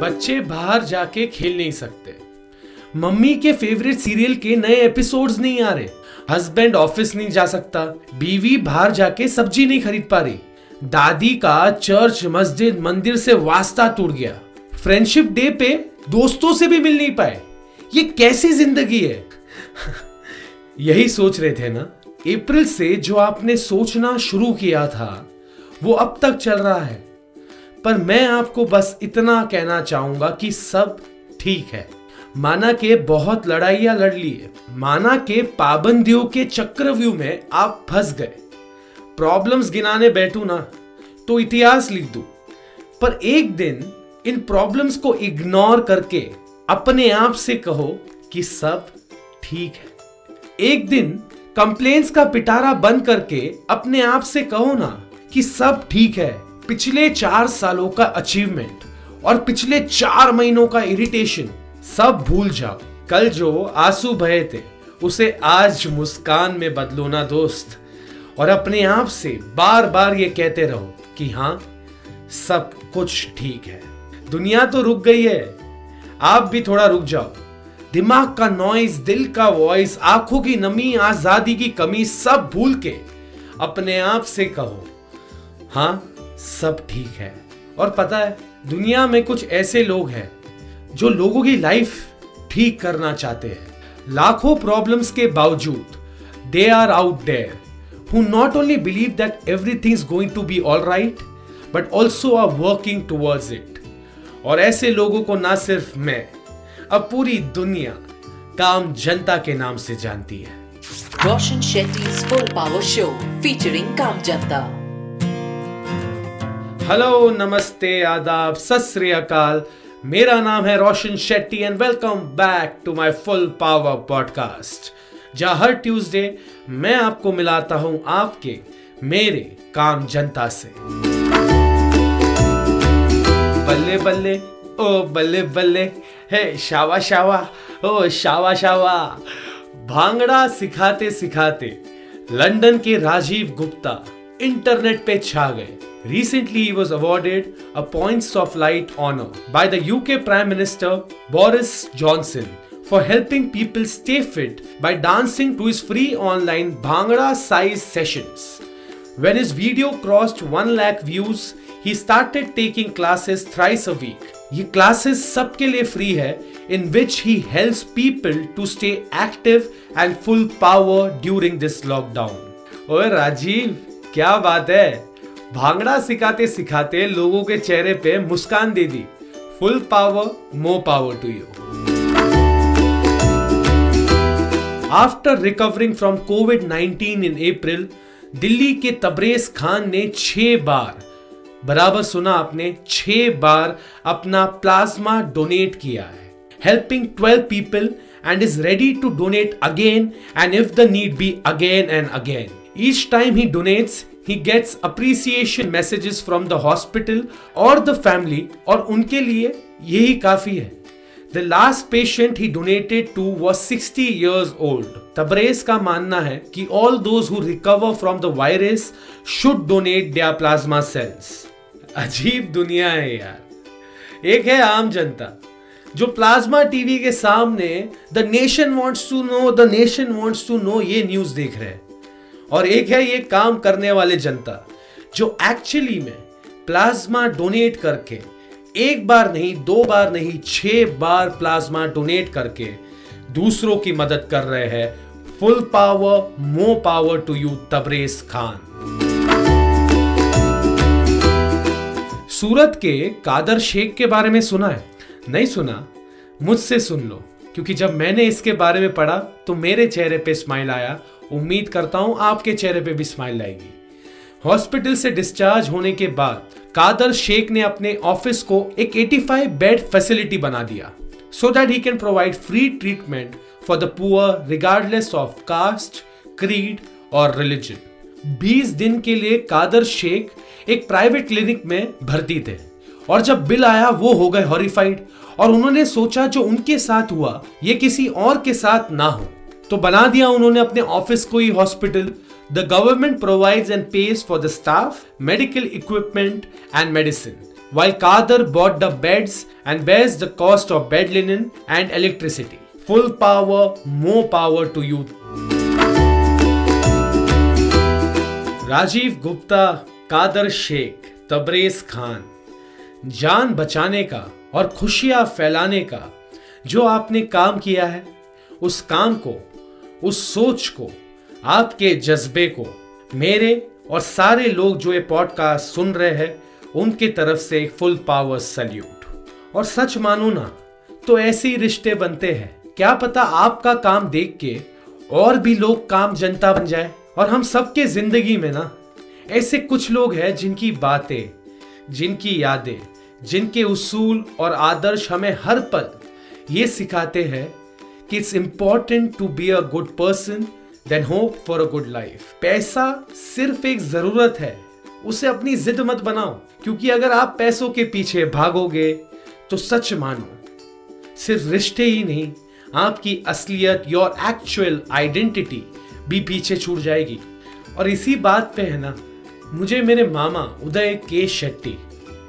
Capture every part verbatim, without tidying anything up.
बच्चे बाहर जाके खेल नहीं सकते, मम्मी के फेवरेट सीरियल के नए एपिसोड्स नहीं आ रहे, हस्बैंड ऑफिस नहीं जा सकता, बीवी बाहर जाके सब्जी नहीं खरीद पा रही, दादी का चर्च मस्जिद मंदिर से वास्ता टूट गया, फ्रेंडशिप डे पे दोस्तों से भी मिल नहीं पाए। ये कैसी जिंदगी है? यही सोच रहे थे ना? अप्रैल से जो आपने सोचना शुरू किया था वो अब तक चल रहा है, पर मैं आपको बस इतना कहना चाहूंगा कि सब ठीक है। माना के बहुत लड़ाइयां लड़ ली है, माना के पाबंदियों के चक्रव्यूह में आप फंस गए। प्रॉब्लम्स गिनाने बैठू ना तो इतिहास लिख दूं, पर एक दिन इन प्रॉब्लम्स को इग्नोर करके अपने आप से कहो कि सब ठीक है। एक दिन कंप्लेंट्स का पिटारा बंद करके अपने आप से कहो ना कि सब ठीक है। पिछले चार सालों का अचीवमेंट और पिछले चार महीनों का इरिटेशन सब भूल जाओ। कल जो आंसू बहे थे उसे आज मुस्कान में बदलो ना दोस्त, और अपने आप से बार बार ये कहते रहो कि हाँ सब कुछ ठीक है। दुनिया तो रुक गई है, आप भी थोड़ा रुक जाओ। दिमाग का नॉइज, दिल का वॉइस, आंखों की नमी, आजादी की कमी सब भूल के अपने आप से कहो हाँ सब ठीक है। और पता है दुनिया में कुछ ऐसे लोग हैं जो लोगों की लाइफ ठीक करना चाहते हैं। लाखों प्रॉब्लम्स के बावजूद they are out there who not only believe that everything is going to be alright but also are working towards it. और ऐसे लोगों को ना सिर्फ मैं, अब पूरी दुनिया काम जनता के नाम से जानती है। Roshan Shetty full power show featuring काम जनता। हेलो, नमस्ते, आदाब, सत श्री अकाल। मेरा नाम है Roshan Shetty and welcome back to my full power podcast, जहां हर ट्यूसडे मैं आपको मिलाता हूं आपके मेरे काम जनता से। बल्ले बल्ले ओ बल्ले बल्ले हे शावा शावा ओ शावा शावा। भांगड़ा सिखाते सिखाते लंदन के राजीव गुप्ता इंटरनेट पे छा गए। Recently he was awarded a Points of Light honor by the U K Prime Minister Boris Johnson for helping people stay fit by dancing to his free online Bhangra size sessions. When his video crossed one lakh views, he started taking classes thrice a week. ये classes सबके लिए free है, in which he helps people to stay active and full power during this lockdown. ओए राजीव, क्या बात है! भांगड़ा सिखाते सिखाते लोगों के चेहरे पे मुस्कान दे दी। Full power, more power to you. After recovering from covid nineteen in April, Delhi के तबरेज खान ने छह बार बराबर सुना आपने छह बार अपना प्लाज्मा डोनेट किया है, helping twelve people and is ready to donate again and if the need be again and again. Each time he donates he gets appreciation messages from the hospital और द फैमिली, और उनके लिए यही काफी है। The last patient he donated to was sixty years old. Tabrez का मानना है कि all those who recover from the virus should donate their plasma cells. अजीब दुनिया है यार। एक है आम जनता जो प्लाज्मा टीवी के सामने the nation wants to know the nation wants to know ये न्यूज देख रहे हैं, और एक है ये काम करने वाले जनता जो एक्चुअली में प्लाज्मा डोनेट करके एक बार नहीं, दो बार नहीं, छह बार प्लाज्मा डोनेट करके दूसरों की मदद कर रहे हैं। Full power, more power to you Tabrez Khan. Surat के कादर शेख के बारे में सुना है? नहीं सुना? मुझसे सुन लो, क्योंकि जब मैंने इसके बारे में पढ़ा तो मेरे चेहरे पे स्माइल आया। उम्मीद करता हूं आपके चेहरे पे भी स्माइल आएगी। हॉस्पिटल से डिस्चार्ज होने के बाद कादर शेख ने अपने ऑफिस को एक पचासी बेड फैसिलिटी बना दिया so that he can provide free treatment for the poor regardless of caste, creed और रिलीजन। बीस दिन के लिए कादर शेख एक प्राइवेट क्लिनिक में भर्ती थे, और जब बिल आया वो हो गए हॉरिफाइड, और उन्होंने सोचा जो उनके साथ हुआ ये किसी और के साथ ना हो, तो बना दिया उन्होंने अपने ऑफिस को ही hospital. The government provides and pays for the staff, medical equipment and medicine. while Kader bought the beds and bears the cost of bed linen and electricity. Full power, more power to you. Rajiv Gupta, Kader Sheikh, Tabrez Khan, जान बचाने का और खुशियां फैलाने का जो आपने काम किया है, उस काम को, उस सोच को, आपके जज्बे को मेरे और सारे लोग जो ये पॉडकास्ट सुन रहे हैं उनकी तरफ से एक फुल पावर सैल्यूट। और सच मानो ना तो ऐसे ही रिश्ते बनते हैं। क्या पता आपका काम देख के और भी लोग काम जनता बन जाए। और हम सबके जिंदगी में ना ऐसे कुछ लोग हैं जिनकी बातें, जिनकी यादें, जिनके उसूल और आदर्श हमें हर पल ये सिखाते हैं कि it's important to be a good person then hope for a good life. पैसा सिर्फ एक जरूरत है, उसे अपनी जिद मत बनाओ, क्योंकि अगर आप पैसों के पीछे भागोगे तो सच मानो सिर्फ रिश्ते ही नहीं, आपकी असलियत, योर एक्चुअल आइडेंटिटी भी पीछे छूट जाएगी। और इसी बात पे है ना मुझे मेरे मामा उदय के शेट्टी,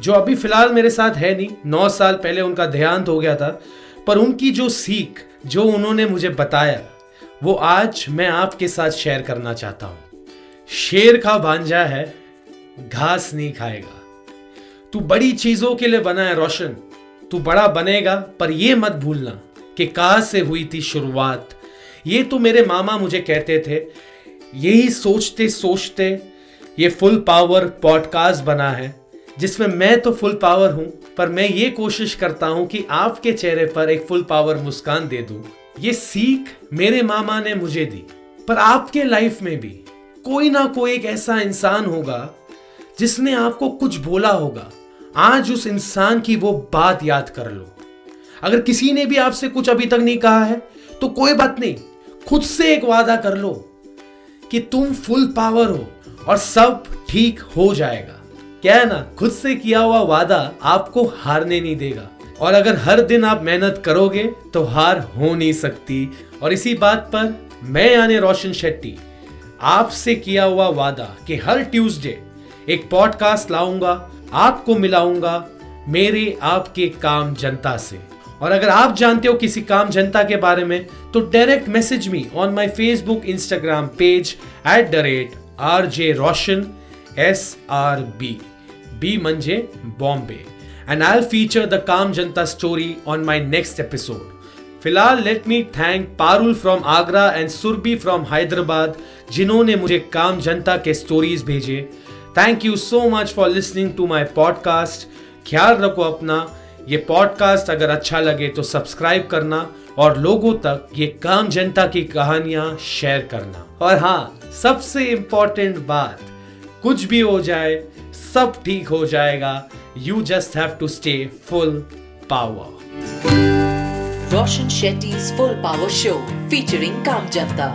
जो अभी फिलहाल मेरे साथ है नहीं, नौ साल पहले उनका देहांत हो गया था, पर उनकी जो सीख, जो उन्होंने मुझे बताया, वो आज मैं आपके साथ शेयर करना चाहता हूँ। शेर का भांजा है, घास नहीं खाएगा। तू बड़ी चीजों के लिए बना है रोशन, तू बड़ा बनेगा, पर ये मत भूलना कि कहाँ से हुई थी शुरुआत। ये तो मेरे मामा मुझे कहते थे। यही सोचते सोचते ये फुल पावर पॉडकास्ट बना है, जिसमें मैं तो फुल पावर हूँ, पर मैं ये कोशिश करता हूँ कि आपके चेहरे पर एक फुल पावर मुस्कान दे दूँ। ये सीख मेरे मामा ने मुझे दी, पर आपके लाइफ में भी कोई ना कोई एक ऐसा इंसान होगा जिसने आपको कुछ बोला होगा। आज उस इंसान की वो बात याद कर लो। अगर किसी ने भी आपसे कुछ अभी तक नहीं कहा है तो कोई बात नहीं, खुद से एक वादा कर लो कि तुम फुल पावर हो और सब ठीक हो जाएगा। क्या है ना, खुद से किया हुआ वादा आपको हारने नहीं देगा। और अगर हर दिन आप मेहनत करोगे तो हार हो नहीं सकती। और इसी बात पर मैं यानी रोशन शेट्टी आपसे किया हुआ वादा कि हर ट्यूसडे एक पॉडकास्ट लाऊंगा, आपको मिलाऊंगा मेरे आपके काम जनता से। और अगर आप जानते हो किसी काम जनता के बारे में तो direct message me on my Facebook Instagram page at the rate R J Roshan S R B B मंजे Bombay and I'll feature the Kaam Janta story on my next episode. फिलहाल let me thank Parul from Agra and Surbi from Hyderabad जिन्होंने मुझे काम जनता के stories भेजे। Thank you so much for listening to my podcast. ख्याल रखो अपना। ये podcast अगर अच्छा लगे तो सब्सक्राइब करना और लोगों तक ये काम जनता की कहानियाँ शेयर करना। और हाँ, सबसे इम्पोर्टेंट बात, कुछ भी हो जाए सब ठीक हो जाएगा। You just have to stay full power. Roshan Shetty's Full Power Show featuring Kaam Janta.